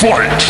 Fight! Fight!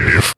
If